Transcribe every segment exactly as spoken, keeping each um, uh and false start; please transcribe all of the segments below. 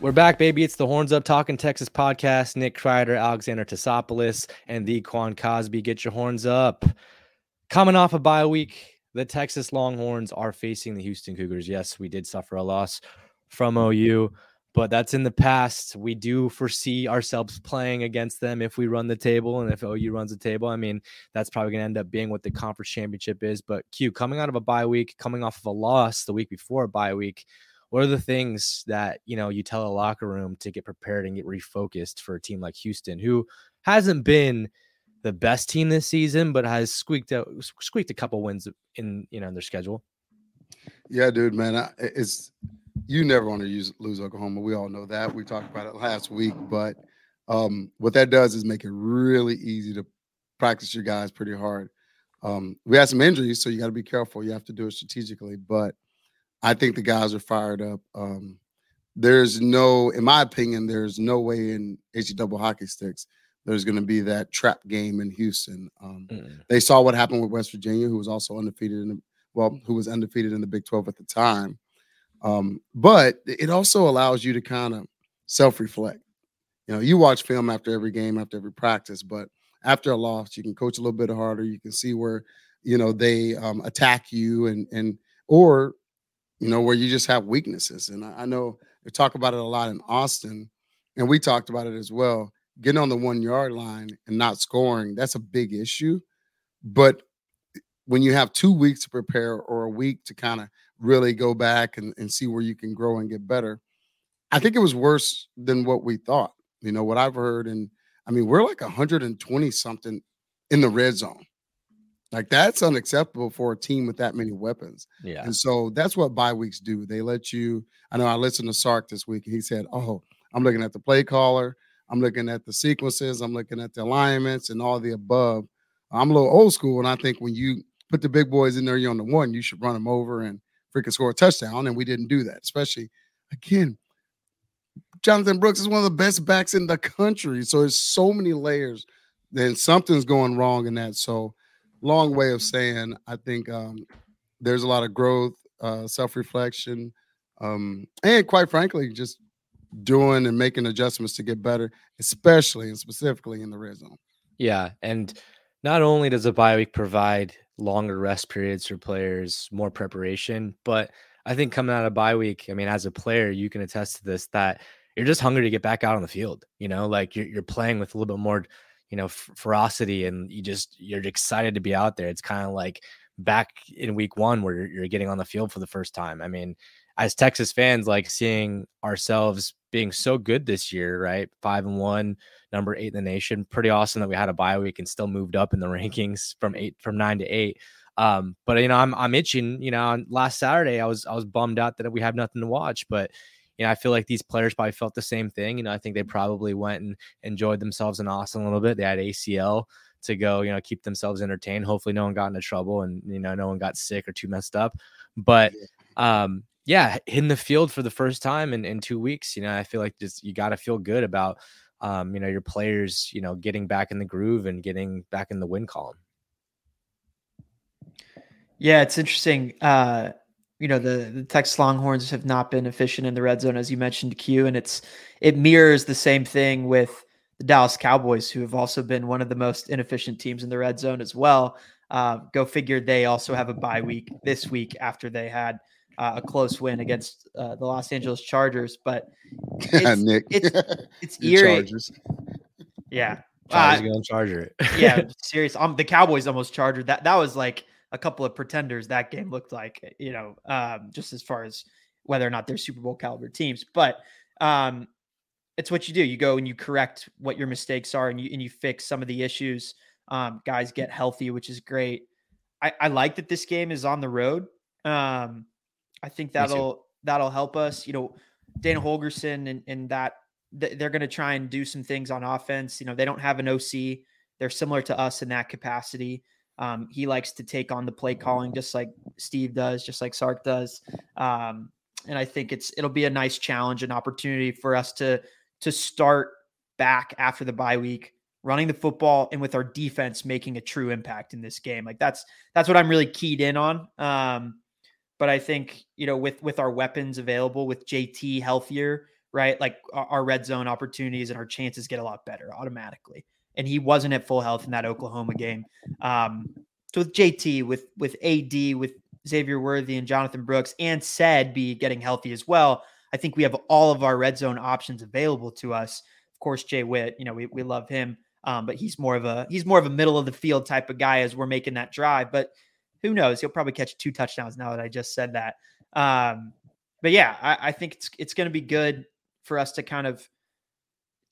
We're back, baby. It's the Horns Up Talking Texas podcast. Nick Kreider, Alexander Tassopoulos, and the Quan Cosby. Get your horns up. Coming off a bye week, the Texas Longhorns are facing the Houston Cougars. Yes, we did suffer a loss from O U, but that's in the past. We do foresee ourselves playing against them if we run the table, and if O U runs the table. I mean, that's probably going to end up being what the conference championship is. But Q, coming out of a bye week, coming off of a loss the week before a bye week, what are the things that, you know, you tell a locker room to get prepared and get refocused for a team like Houston, who hasn't been the best team this season, but has squeaked out, squeaked a couple wins in, you know, in their schedule? Yeah, dude, man, I, it's you never want to use, lose Oklahoma. We all know that. We talked about it last week, but um, what that does is make it really easy to practice your guys pretty hard. Um, we had some injuries, so you got to be careful. You have to do it strategically, but I think the guys are fired up. Um, there's no, in my opinion, there's no way in H E double hockey sticks there's going to be that trap game in Houston. Um, mm. They saw what happened with West Virginia, who was also undefeated in the, well, who was undefeated in the Big twelve at the time. Um, but it also allows you to kind of self-reflect. You know, you watch film after every game, after every practice, but after a loss, you can coach a little bit harder. You can see where, you know, they um, attack you and and or you know, where you just have weaknesses. And I know we talk about it a lot in Austin, and we talked about it as well. Getting on the one-yard line and not scoring, that's a big issue. But when you have two weeks to prepare or a week to kind of really go back and, and see where you can grow and get better, I think it was worse than what we thought. You know, what I've heard, and, I mean, we're like one hundred twenty-something in the red zone. Like, that's unacceptable for a team with that many weapons. Yeah. And so that's what bye weeks do. They let you – I know I listened to Sark this week, and he said, oh, I'm looking at the play caller. I'm looking at the sequences. I'm looking at the alignments and all the above. I'm a little old school, and I think when you put the big boys in there, you're on the one, you should run them over and freaking score a touchdown, and we didn't do that. Especially, again, Jonathan Brooks is one of the best backs in the country. So there's so many layers. Then something's going wrong in that. So – long way of saying, I think um, there's a lot of growth, uh, self-reflection, um, and quite frankly, just doing and making adjustments to get better, especially and specifically in the red zone. Yeah, and not only does a bye week provide longer rest periods for players, more preparation, but I think coming out of bye week, I mean, as a player, you can attest to this, that you're just hungry to get back out on the field. You know, like you're, you're playing with a little bit more – you know, f- ferocity, and you just, you're excited to be out there. It's kind of like back in week one where you're, you're getting on the field for the first time. I mean, as Texas fans, like seeing ourselves being so good this year, right? Five and one, number eight in the nation. Pretty awesome that we had a bye week and still moved up in the rankings from eight, from nine to eight. Um, but you know, I'm, I'm itching, you know, last Saturday I was, I was bummed out that we have nothing to watch, but you know, I feel like these players probably felt the same thing. You know, I think they probably went and enjoyed themselves in Austin a little bit. They had A C L to go, you know, keep themselves entertained. Hopefully no one got into trouble and, you know, no one got sick or too messed up. But, um, yeah, in the field for the first time in, in two weeks, you know, I feel like just, you got to feel good about, um, you know, your players, you know, getting back in the groove and getting back in the win column. Yeah, it's interesting. Uh You know, the, the Texas Longhorns have not been efficient in the red zone, as you mentioned, Q, and it's it mirrors the same thing with the Dallas Cowboys, who have also been one of the most inefficient teams in the red zone as well. Uh, go figure, they also have a bye week this week after they had uh, a close win against uh, the Los Angeles Chargers. But it's, Nick, it's, it's eerie. Chargers. Yeah. Chargers uh, going to charger it. Yeah, serious. Um, the Cowboys almost chargered. That, that was like a couple of pretenders that game looked like, you know, um, just as far as whether or not they're Super Bowl caliber teams. But um, it's what you do. You go and you correct what your mistakes are, and you, and you fix some of the issues. Um, guys get healthy, which is great. I, I like that this game is on the road. Um, I think that'll that'll help us. You know, Dana Holgorsen and, and that th- they're going to try and do some things on offense. You know, they don't have an O C. They're similar to us in that capacity. Um, he likes to take on the play calling, just like Steve does, just like Sark does. Um, and I think it's it'll be a nice challenge and opportunity for us to to start back after the bye week, running the football and with our defense making a true impact in this game. Like that's that's what I'm really keyed in on. Um, but I think, you know, with with our weapons available, with J T healthier, right? Like our, our red zone opportunities and our chances get a lot better automatically. And he wasn't at full health in that Oklahoma game. Um, so with J T, with with A D, with Xavier Worthy and Jonathan Brooks, and Saad be getting healthy as well, I think we have all of our red zone options available to us. Of course, Jay Witt, you know, we we love him, um, but he's more of a he's more of a middle of the field type of guy as we're making that drive. But who knows? He'll probably catch two touchdowns now that I just said that. Um, but yeah, I, I think it's it's going to be good for us to kind of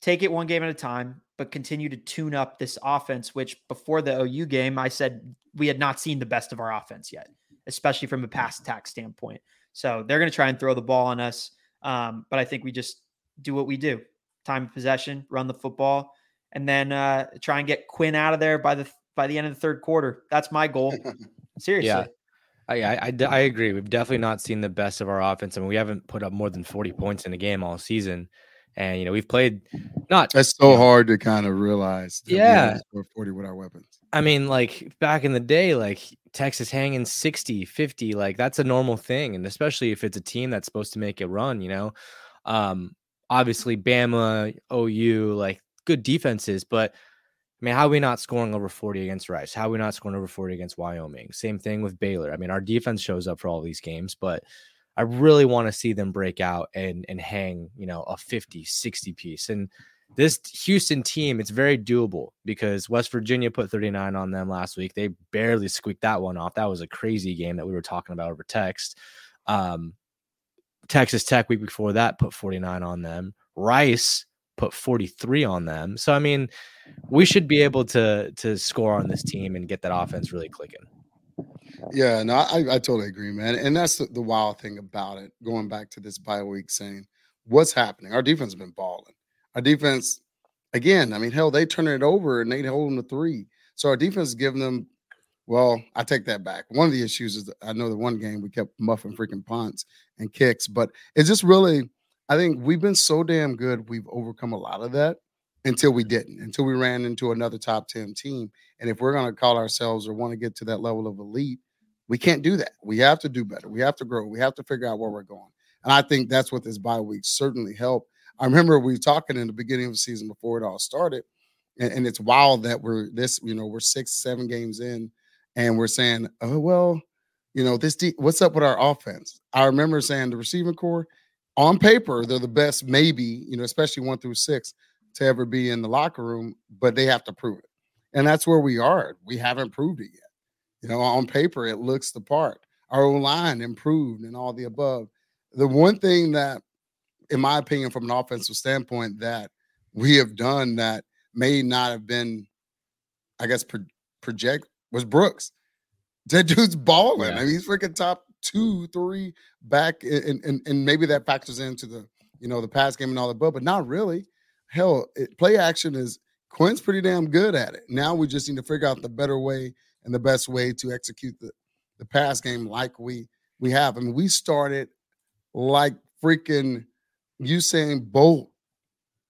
take it one game at a time, but continue to tune up this offense, which before the O U game, I said we had not seen the best of our offense yet, especially from a pass attack standpoint. So they're going to try and throw the ball on us. Um, but I think we just do what we do. Time of possession, run the football, and then uh, try and get Quinn out of there by the by the end of the third quarter. That's my goal. Seriously. Yeah. I, I, I agree. We've definitely not seen the best of our offense. I mean, we haven't put up more than forty points in a game all season. And, you know, we've played not. That's so you know, hard to kind of realize. Yeah. We're forty with our weapons. I mean, like back in the day, like Texas hanging sixty, fifty, like that's a normal thing. And especially if it's a team that's supposed to make a run, you know, um, obviously Bama, O U, like good defenses. But I mean, how are we not scoring over forty against Rice? How are we not scoring over forty against Wyoming? Same thing with Baylor. I mean, our defense shows up for all these games, but I really want to see them break out and and hang, you know, a fifty, sixty piece. And this Houston team, it's very doable because West Virginia put thirty-nine on them last week. They barely squeaked that one off. That was a crazy game that we were talking about over text. Um, Texas Tech week before that put forty-nine on them. Rice put forty-three on them. So, I mean, we should be able to, to score on this team and get that offense really clicking. Yeah, no, I, I totally agree, man. And that's the, the wild thing about it, going back to this bye week saying, what's happening? Our defense has been balling. Our defense, again, I mean, hell, they turn it over and they hold them to three. So our defense is giving them, well, I take that back. One of the issues is I know the one game we kept muffing freaking punts and kicks, but it's just really, I think we've been so damn good, we've overcome a lot of that. Until we didn't, until we ran into another top ten team. And if we're going to call ourselves or want to get to that level of elite, we can't do that. We have to do better. We have to grow. We have to figure out where we're going. And I think that's what this bye week certainly helped. I remember we were talking in the beginning of the season before it all started. And, and it's wild that we're this, you know, we're six, seven games in and we're saying, oh, well, you know, this, de- what's up with our offense? I remember saying the receiving corps on paper, they're the best, maybe, you know, especially one through six, to ever be in the locker room, but they have to prove it. And that's where we are. We haven't proved it yet. You know, on paper, it looks the part. Our own line improved and all the above. The one thing that, in my opinion, from an offensive standpoint, that we have done that may not have been, I guess, pro- project was Brooks. That dude's balling. Yeah. I mean, he's freaking top two, three back. And, and, and maybe that factors into the, you know, the pass game and all the above, but not really. Hell, it, play action is Quinn's pretty damn good at it. Now we just need to figure out the better way and the best way to execute the, the pass game like we we have. I mean, we started like freaking Usain Bolt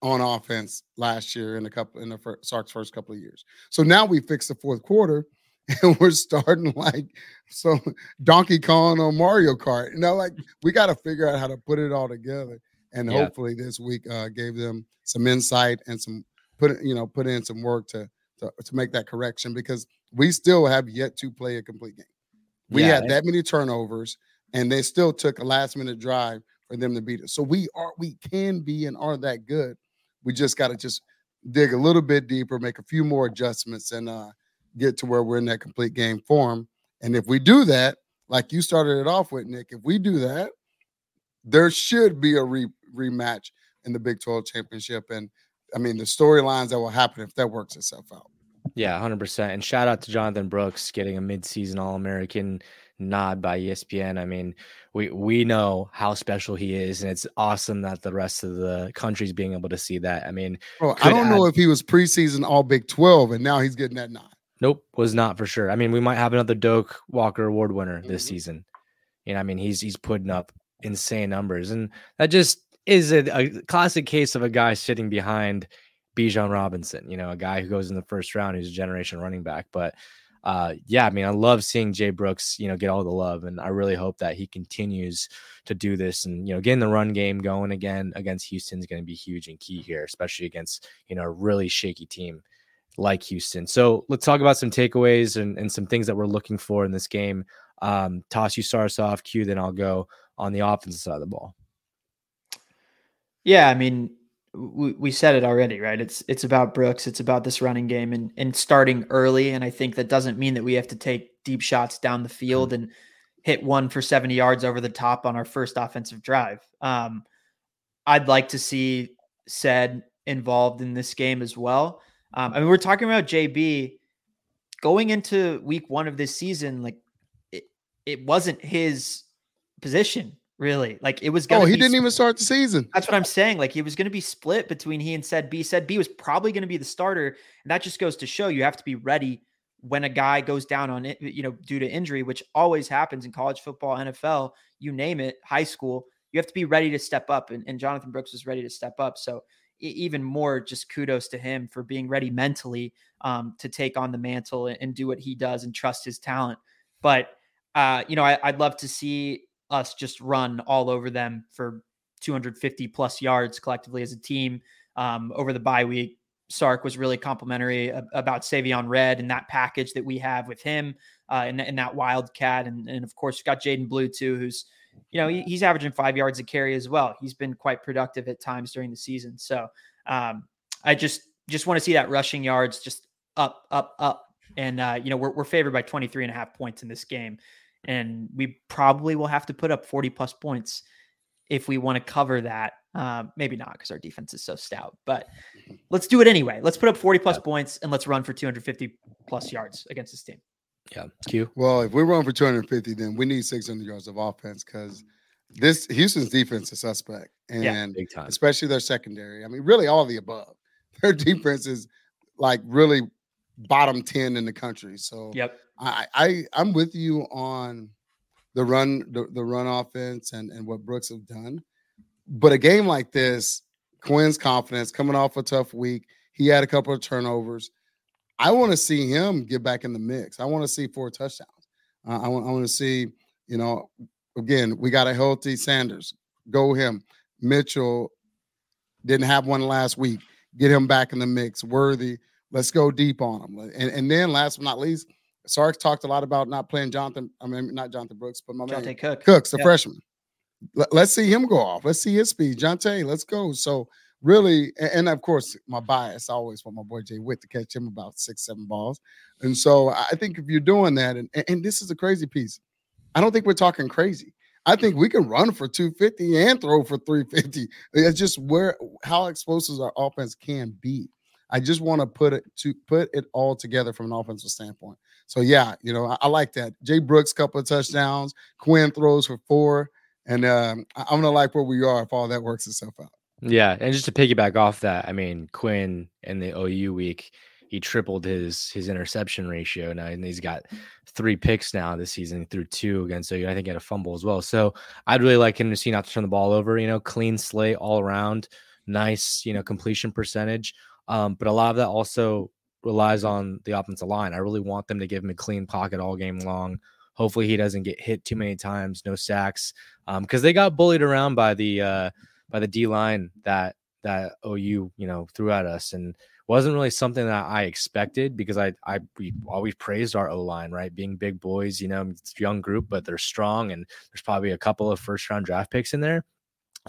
on offense last year in a couple in the first, Sark's first couple of years. So now we fixed the fourth quarter and we're starting like so Donkey Kong on Mario Kart. You know, like we got to figure out how to put it all together. And yeah. Hopefully this week uh, gave them some insight and some put you know put in some work to, to to make that correction because we still have yet to play a complete game. We yeah, had that many turnovers, and they still took a last minute drive for them to beat us. So we are we can be and are that good. We just got to just dig a little bit deeper, make a few more adjustments, and uh, get to where we're in that complete game form. And if we do that, like you started it off with, Nick, if we do that, there should be a re- rematch in the Big twelve championship. And I mean, the storylines that will happen if that works itself out. Yeah, one hundred percent. And shout out to Jonathan Brooks getting a midseason All-American nod by E S P N. I mean, we we know how special he is, and it's awesome that the rest of the country's being able to see that. I mean, well, I don't add, know if he was preseason all Big twelve, and now he's getting that nod. Nope, was not for sure. I mean, we might have another Doak Walker Award winner this mm-hmm. season. You know, I mean, he's he's putting up insane numbers, and that just is a, a classic case of a guy sitting behind Bijan Robinson, you know, a guy who goes in the first round, who's a generation running back. But uh, yeah, I mean, I love seeing Jay Brooks, you know, get all the love, and I really hope that he continues to do this. And, you know, getting the run game going again against Houston is going to be huge and key here, especially against, you know, a really shaky team like Houston. So let's talk about some takeaways and, and some things that we're looking for in this game. Um, Toss, you start us off, Q, then I'll go on the offensive side of the ball. Yeah, I mean, we, we said it already, right? It's it's about Brooks. It's about this running game and, and starting early. And I think that doesn't mean that we have to take deep shots down the field and hit one for seventy yards over the top on our first offensive drive. Um, I'd like to see said involved in this game as well. Um, I mean, we're talking about J B going into week one of this season, like, it wasn't his position, really. Like, it was going to Oh, he be didn't split. even start the season. That's what I'm saying. Like, he was going to be split between he and Said B. Said B was probably going to be the starter. And that just goes to show you have to be ready when a guy goes down on it, you know, due to injury, which always happens in college football, N F L, you name it, high school. You have to be ready to step up. And, and Jonathan Brooks was ready to step up. So even more just kudos to him for being ready mentally um, to take on the mantle and, and do what he does and trust his talent. But Uh, you know, I, I'd love to see us just run all over them for two hundred fifty plus yards collectively as a team um, over the bye week. Sark was really complimentary about Savion Red and that package that we have with him uh, and, and that Wildcat. And, and of course, we've got Jaden Blue, too, who's, you know, he, he's averaging five yards a carry as well. He's been quite productive at times during the season. So um, I just just want to see that rushing yards just up, up, up. And, uh, you know, we're, we're favored by twenty-three and a half points in this game. And we probably will have to put up forty plus points if we want to cover that. Uh, maybe not, because our defense is so stout, but let's do it anyway. Let's put up forty plus points and let's run for two hundred fifty plus yards against this team. Yeah. Q. Well, if we run for two hundred fifty, then we need six hundred yards of offense, because this Houston's defense is suspect, and yeah, big time. Especially their secondary. I mean, really all of the above. Their defense is like really bottom ten in the country. So yep. I, I I'm with you on the run, the, the run offense and, and what Brooks have done. But a game like this, Quinn's confidence coming off a tough week. He had a couple of turnovers. I want to see him get back in the mix. I want to see four touchdowns. Uh, I want I want to see, you know, again, we got a healthy Sanders. Go him. Mitchell didn't have one last week. Get him back in the mix. Worthy. Let's go deep on him. And, and then last but not least, Sark talked a lot about not playing Jonathan. I mean, not Jonathan Brooks, but my Jonte man. Cook. Cooks, the yep. freshman. Let, let's see him go off. Let's see his speed. Jonte, let's go. So really, and, and of course, my bias, I always want my boy Jay Witt to catch him about six, seven balls. And so I think if you're doing that, and, and this is a crazy piece, I don't think we're talking crazy. I think we can run for two hundred fifty and throw for three hundred fifty. It's just where how explosive our offense can be. I just want to put it to put it all together from an offensive standpoint. So yeah, you know, I, I like that. Jay Brooks, couple of touchdowns. Quinn throws for four, and um, I, I'm gonna like where we are if all that works itself out. Yeah, and just to piggyback off that, I mean, Quinn in the O U week, he tripled his his interception ratio now, and he's got three picks now this season through two against O U. I think he had a fumble as well. So I'd really like him to see not to turn the ball over. You know, clean slate all around, nice, you know, completion percentage. Um, but a lot of that also relies on the offensive line. I really want them to give him a clean pocket all game long. Hopefully he doesn't get hit too many times, no sacks, because um, they got bullied around by the uh, by the D line that that O U you know threw at us, and wasn't really something that I expected, because I I we always praised our O line, right, being big boys. You know, it's a young group, but they're strong, and there's probably a couple of first round draft picks in there.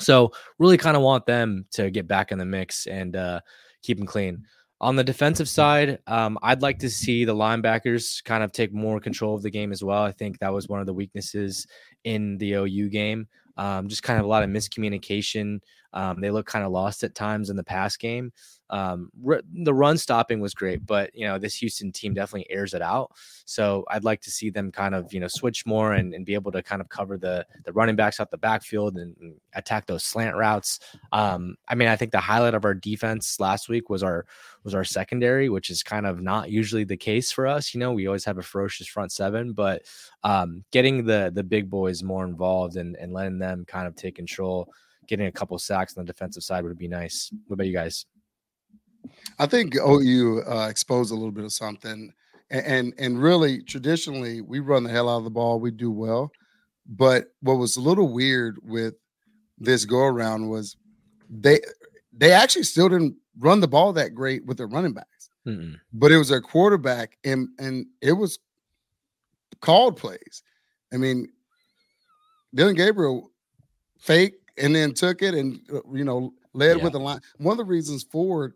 So really kind of want them to get back in the mix and uh, keep them clean. On the defensive side, um, I'd like to see the linebackers kind of take more control of the game as well. I think that was one of the weaknesses in the O U game. Um, just kind of a lot of miscommunication. Um, they look kind of lost at times in the pass game. Um, r- the run stopping was great, but you know, this Houston team definitely airs it out. So I'd like to see them kind of, you know, switch more and, and be able to kind of cover the, the running backs out the backfield and, and attack those slant routes. Um, I mean, I think the highlight of our defense last week was our, was our secondary, which is kind of not usually the case for us. You know, we always have a ferocious front seven, but, um, getting the, the big boys more involved and, and letting them kind of take control, getting a couple sacks on the defensive side would be nice. What about you guys? I think O U uh, exposed a little bit of something, and, and and really traditionally we run the hell out of the ball. We do well, but what was a little weird with this go around was they they actually still didn't run the ball that great with their running backs, mm-hmm. but it was their quarterback, and and it was called plays. I mean, Dylan Gabriel fake and then took it and you know led yeah. with a line. One of the reasons Ford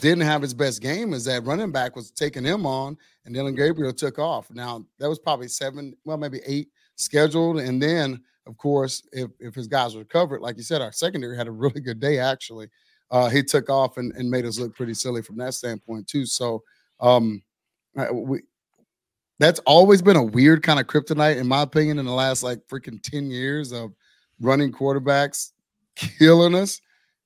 didn't have his best game is that running back was taking him on and Dylan Gabriel took off. Now that was probably seven, well, maybe eight scheduled. And then of course, if, if his guys were covered, like you said, our secondary had a really good day. Actually uh, he took off and, and made us look pretty silly from that standpoint too. So um, we, that's always been a weird kind of kryptonite in my opinion, in the last like freaking ten years of running quarterbacks killing us.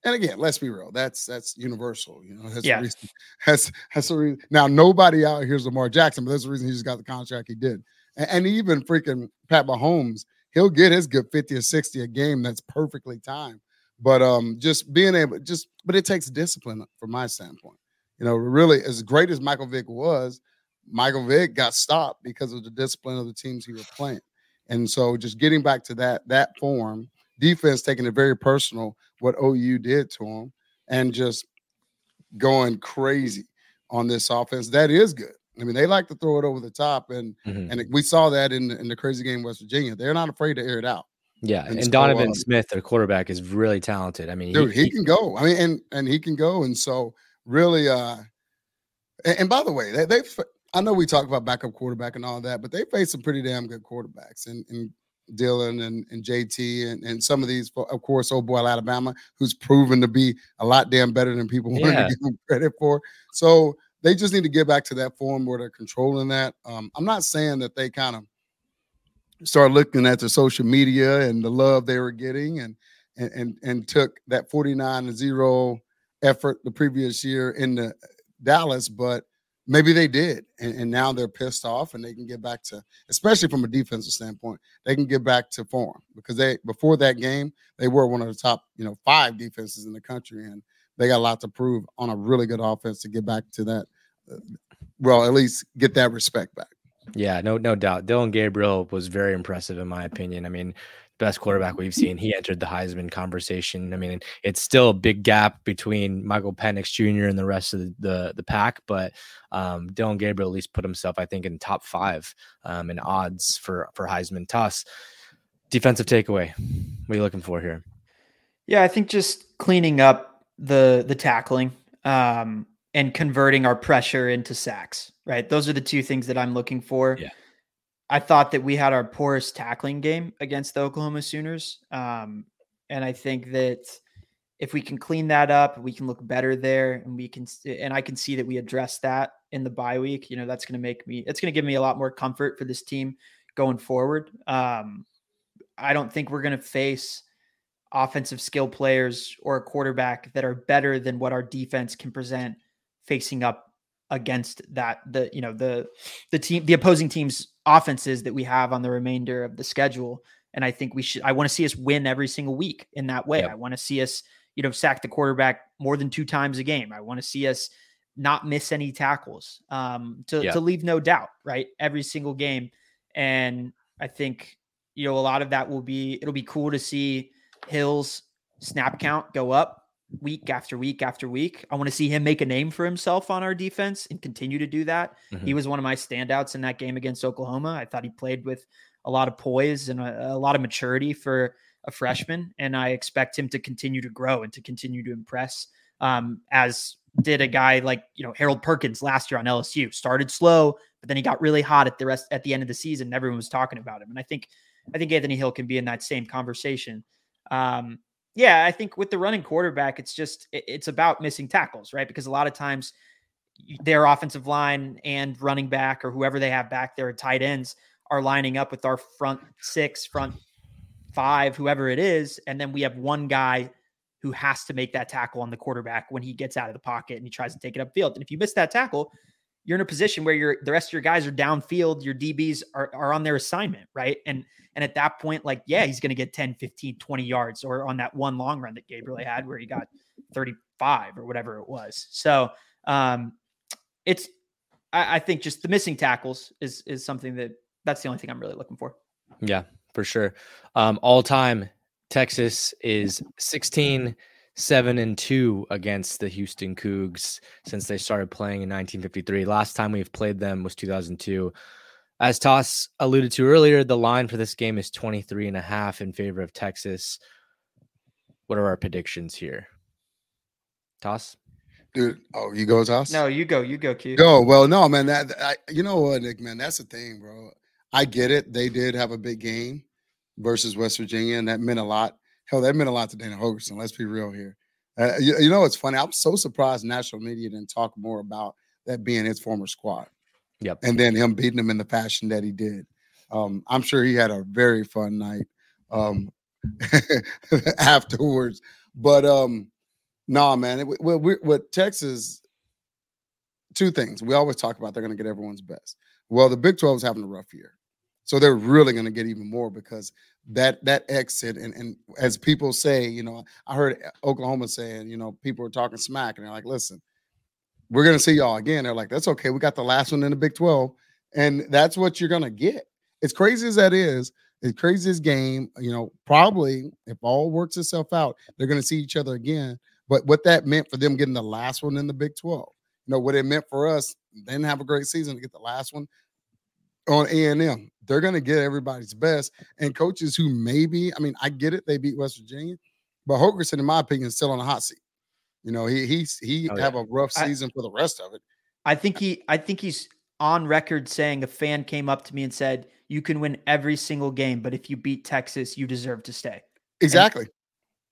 And again, let's be real. That's that's universal. You know, that's yeah. the reason. That's that's the reason. Now nobody out here's Lamar Jackson, but that's the reason he just got the contract he did. And, and even freaking Pat Mahomes, he'll get his good fifty or sixty a game. That's perfectly timed. But um, just being able, just but it takes discipline from my standpoint. You know, really, as great as Michael Vick was, Michael Vick got stopped because of the discipline of the teams he was playing. And so, just getting back to that that form. Defense taking it very personal, what O U did to him, and just going crazy on this offense. That is good. I mean, they like to throw it over the top, and mm-hmm. and we saw that in the, in the crazy game in West Virginia. They're not afraid to air it out. Yeah, and, and so, Donovan uh, Smith, their quarterback, is really talented. I mean, dude, he, he can go. I mean, and and he can go. And so really, uh, and, and by the way, they, they I know we talk about backup quarterback and all that, but they faced some pretty damn good quarterbacks, and and. Dylan and, and J T and, and some of these, of course, old boy Alabama, who's proven to be a lot damn better than people yeah. wanted to give him credit for. So they just need to get back to that form where they're controlling that. Um, I'm not saying that they kind of start looking at their social media and the love they were getting and and and, and took that forty-nine to zero effort the previous year in the Dallas, but maybe they did, and, and now they're pissed off, and they can get back to, especially from a defensive standpoint, they can get back to form because they before that game they were one of the top, you know, five defenses in the country, and they got a lot to prove on a really good offense to get back to that. Uh, well, at least get that respect back. Yeah, no, no doubt. Dylan Gabriel was very impressive in my opinion. I mean, best quarterback we've seen. He entered the Heisman conversation. I mean, it's still a big gap between Michael Penix Junior and the rest of the, the, the pack, but um, Dylan Gabriel at least put himself, I think, in top five um, in odds for, for Heisman toss. Defensive takeaway. What are you looking for here? Yeah, I think just cleaning up the, the tackling um, and converting our pressure into sacks, right? Those are the two things that I'm looking for. Yeah. I thought that we had our poorest tackling game against the Oklahoma Sooners. Um, and I think that if we can clean that up, we can look better there and we can, and I can see that we addressed that in the bye week. You know, that's going to make me, it's going to give me a lot more comfort for this team going forward. Um, I don't think we're going to face offensive skill players or a quarterback that are better than what our defense can present facing up against that, the, you know, the, the team, the opposing team's offenses that we have on the remainder of the schedule. And I think we should, I want to see us win every single week in that way. Yep. I want to see us, you know, sack the quarterback more than two times a game. I want to see us not miss any tackles um, to, yep. to leave no doubt, right? Every single game. And I think, you know, a lot of that will be, it'll be cool to see Hill's snap count go up week after week after week. I want to see him make a name for himself on our defense and continue to do that. Mm-hmm. He was one of my standouts in that game against Oklahoma. I thought he played with a lot of poise and a, a lot of maturity for a freshman. And I expect him to continue to grow and to continue to impress, um, as did a guy like, you know, Harold Perkins last year on L S U. Started slow, but then he got really hot at the rest at the end of the season. And everyone was talking about him. And I think I think Anthony Hill can be in that same conversation. Um, yeah, I think with the running quarterback, it's just, it's about missing tackles, right? Because a lot of times their offensive line and running back or whoever they have back there, tight ends, are lining up with our front six, front five, whoever it is. And then we have one guy who has to make that tackle on the quarterback when he gets out of the pocket and he tries to take it upfield. And if you miss that tackle, you're in a position where you're, the rest of your guys are downfield. Your D Bs are, are on their assignment. Right. And, and at that point, like, yeah, he's going to get ten, fifteen, twenty yards, or on that one long run that Gabriel had where he got thirty-five or whatever it was. So um, it's, I, I think just the missing tackles is, is something that that's the only thing I'm really looking for. Yeah, for sure. Um, all time, Texas is sixteen, seven and two against the Houston Cougars since they started playing in nineteen fifty-three. Last time we've played them was two thousand two. As Toss alluded to earlier, the line for this game is twenty-three and a half in favor of Texas. What are our predictions here? Toss? Dude, oh, you go, Toss? No, you go, you go, Q. Go. Well, no, man, that I, you know what, Nick, man, that's the thing, bro. I get it. They did have a big game versus West Virginia, and that meant a lot. Hell, that meant a lot to Dana Holgorsen. Let's be real here. Uh, you, you know, it's funny. I'm so surprised national media didn't talk more about that being his former squad. Yep. And then him beating him in the fashion that he did. Um, I'm sure he had a very fun night um, afterwards. But, um, no, nah, man, it, we, we, with Texas, two things. We always talk about they're going to get everyone's best. Well, the Big twelve is having a rough year. So they're really going to get even more because that that exit, and, and as people say, you know, I heard Oklahoma saying, you know, people are talking smack, and they're like, listen, we're going to see y'all again. They're like, that's okay. We got the last one in the Big twelve, and that's what you're going to get. As crazy as that is, as crazy as game, you know, probably if all works itself out, they're going to see each other again. But what that meant for them getting the last one in the Big twelve, you know, what it meant for us, they didn't have a great season to get the last one on A and M. They're going to get everybody's best. And coaches who maybe, I mean, I get it. They beat West Virginia. But Holgorsen, in my opinion, is still on the hot seat. You know, he he, he oh, have yeah. a rough season I, for the rest of it. I think he. I think he's on record saying a fan came up to me and said, you can win every single game, but if you beat Texas, you deserve to stay. Exactly.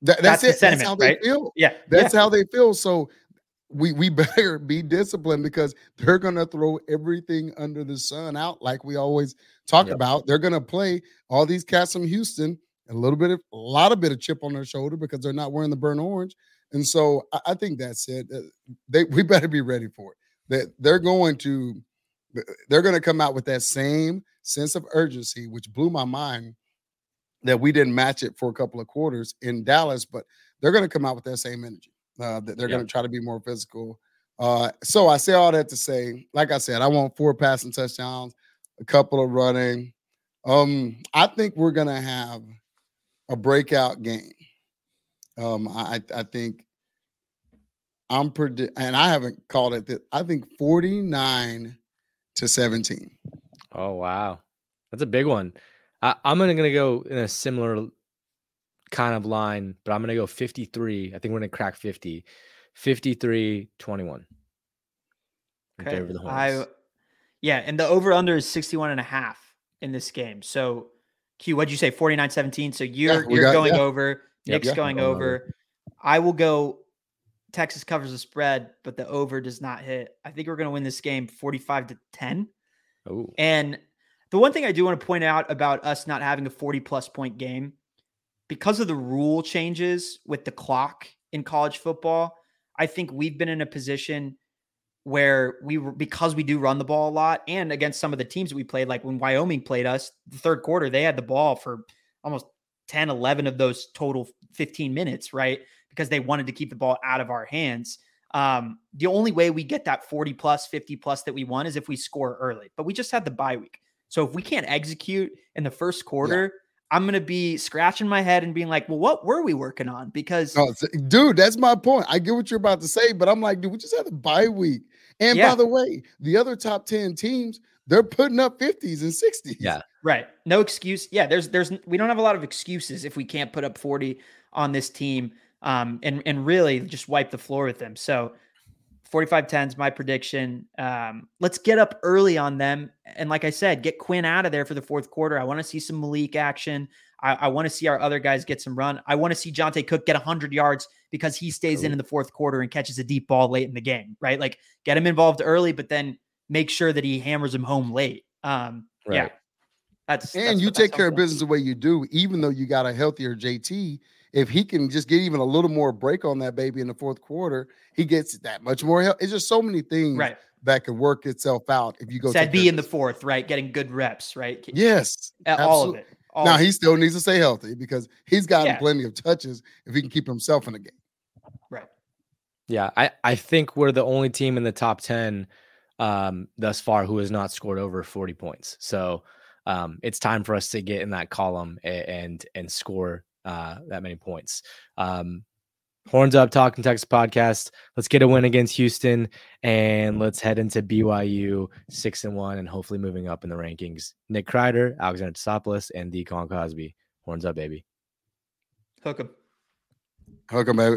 That, that's, that's it. The sentiment, that's how they right? feel. Yeah. That's yeah. how they feel. So we we better be disciplined because they're going to throw everything under the sun out like we always talk yep. about. They're going to play all these cats from Houston, a little bit of a lot of bit of chip on their shoulder because they're not wearing the burnt orange. And so I, I think that's it. They, we better be ready for it. That they, they're going to they're going to come out with that same sense of urgency, which blew my mind that we didn't match it for a couple of quarters in Dallas, but they're going to come out with that same energy. Uh, that they're yep. going to try to be more physical. Uh, so I say all that to say, like I said, I want four passing touchdowns, a couple of running. Um, I think we're going to have a breakout game. Um, I, I think I'm predi- and I haven't called it this. I think forty-nine to seventeen. Oh, wow. That's a big one. I, I'm going to go in a similar kind of line, but I'm going to go fifty-three. I think we're going to crack fifty. fifty-three twenty-one. Okay. Over the Horns. I, yeah, and the over-under is sixty-one and a half in this game. So, Q, what'd you say? forty-nine seventeen. So you're, yeah, you're got, going yeah. over. Yep, Nick's yeah. going um, over. I will go Texas covers the spread, but the over does not hit. I think we're going to win this game forty-five to ten. Oh. And the one thing I do want to point out about us not having a forty-plus point game, because of the rule changes with the clock in college football, I think we've been in a position where we, because we do run the ball a lot, and against some of the teams that we played, like when Wyoming played us the third quarter, they had the ball for almost ten, eleven of those total fifteen minutes, right? Because they wanted to keep the ball out of our hands. Um, the only way we get that forty plus, fifty plus that we want is if we score early, but we just had the bye week. So if we can't execute in the first quarter, yeah. I'm going to be scratching my head and being like, well, what were we working on? Because oh, dude, that's my point. I get what you're about to say, but I'm like, dude, we just had a bye week. And yeah. by the way, the other top ten teams, they're putting up fifties and sixties. Yeah. Right. No excuse. Yeah. There's, there's, we don't have a lot of excuses if we can't put up forty on this team um, and, and really just wipe the floor with them. So forty-five ten's my prediction. Um, let's get up early on them. And like I said, get Quinn out of there for the fourth quarter. I want to see some Malik action. I, I want to see our other guys get some run. I want to see Jonte Cook get one hundred yards because he stays Ooh. in in the fourth quarter and catches a deep ball late in the game, right? Like get him involved early, but then make sure that he hammers him home late. Um, right. Yeah. That's, and that's you take care helpful. of business the way you do, even though you got a healthier J T. If he can just get even a little more break on that baby in the fourth quarter, he gets that much more help. It's just so many things right. that could work itself out if you go. That'd be in the fourth, right? Getting good reps, right? Yes, all of it. All now of it. He still needs to stay healthy because he's gotten yeah. plenty of touches if he can keep himself in the game. Right. Yeah, I I think we're the only team in the top ten um, thus far who has not scored over forty points. So um, it's time for us to get in that column and and, and score. Uh, that many points. Um, Horns Up, Talking Texas podcast. Let's get a win against Houston and let's head into B Y U six and one and hopefully moving up in the rankings. Nick Kreider, Alexander Tassopoulos, and D. Quan Cosby. Horns up, baby. Hook 'em. Hook 'em, baby.